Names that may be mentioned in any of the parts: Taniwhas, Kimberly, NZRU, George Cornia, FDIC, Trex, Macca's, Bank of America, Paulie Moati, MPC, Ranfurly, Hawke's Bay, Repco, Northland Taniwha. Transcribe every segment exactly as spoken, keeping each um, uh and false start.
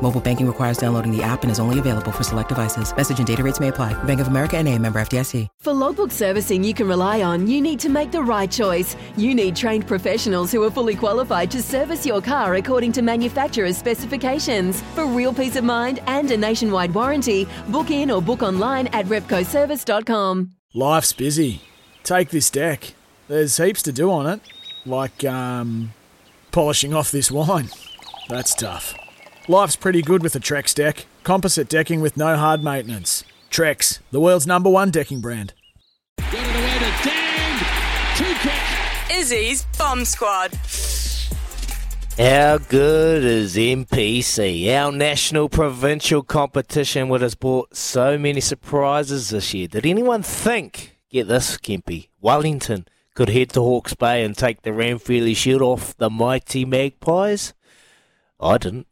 Mobile banking requires downloading the app and is only available for select devices. Message and data rates may apply. Bank of America N A, member F D I C. For logbook servicing you can rely on, you need to make the right choice. You need trained professionals who are fully qualified to service your car according to manufacturer's specifications. For real peace of mind and a nationwide warranty, book in or book online at repco service dot com. Life's busy. Take this deck. There's heaps to do on it. Like, um, polishing off this wine. That's tough. Life's pretty good with a Trex deck. Composite decking with no hard maintenance. Trex, the world's number one decking brand. Got it away to Dan. Two catch. Izzy's Bomb Squad. How good is M P C? Our national provincial competition would have brought so many surprises this year. Did anyone think, get this, Kempy, Wellington could head to Hawke's Bay and take the Ranfurly Shield off the mighty Magpies? I didn't.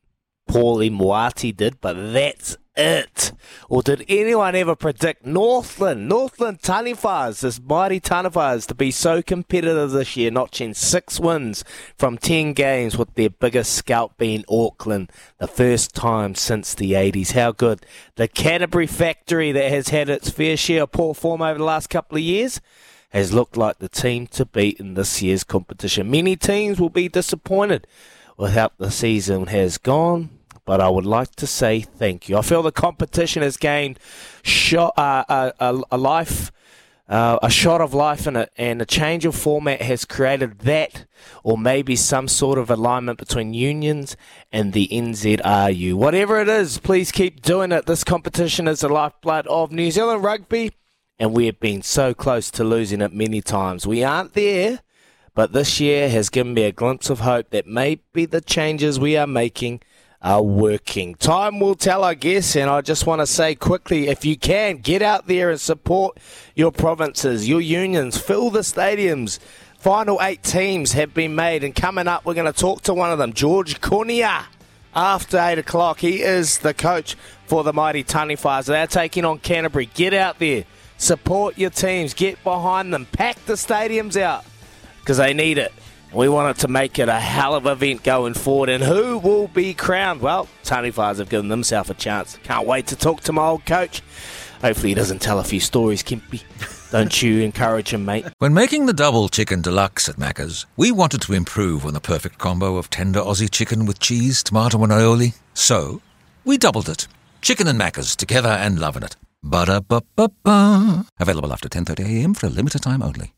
Paulie Moati did, but that's it. Or did anyone ever predict Northland, Northland Taniwhas, this mighty Taniwhas, to be so competitive this year, notching six wins from ten games with their biggest scalp being Auckland, the first time since the eighties. How good. The Canterbury factory that has had its fair share of poor form over the last couple of years has looked like the team to beat in this year's competition. Many teams will be disappointed with how the season has gone, but I would like to say thank you. I feel the competition has gained shot, uh, a, a, a life, uh, a shot of life in it, and a change of format has created that, or maybe some sort of alignment between unions and the N Z R U. Whatever it is, please keep doing it. This competition is the lifeblood of New Zealand rugby, and we have been so close to losing it many times. We aren't there. But this year has given me a glimpse of hope that maybe the changes we are making are working. Time will tell, I guess, and I just want to say quickly, if you can, get out there and support your provinces, your unions, fill the stadiums. Final eight teams have been made, and coming up, we're going to talk to one of them, George Cornia, after eight o'clock. He is the coach for the mighty Taniwhas. They're taking on Canterbury. Get out there, support your teams, get behind them, pack the stadiums out, because they need it. We wanted to make it a hell of an event going forward. And who will be crowned? Well, Taniwhas have given themselves a chance. Can't wait to talk to my old coach. Hopefully he doesn't tell a few stories, Kempy. Don't you encourage him, mate. When making the double chicken deluxe at Macca's, we wanted to improve on the perfect combo of tender Aussie chicken with cheese, tomato and aioli. So, we doubled it. Chicken and Macca's, together and loving it. Ba-da-ba-ba-ba. Available after ten thirty a m for a limited time only.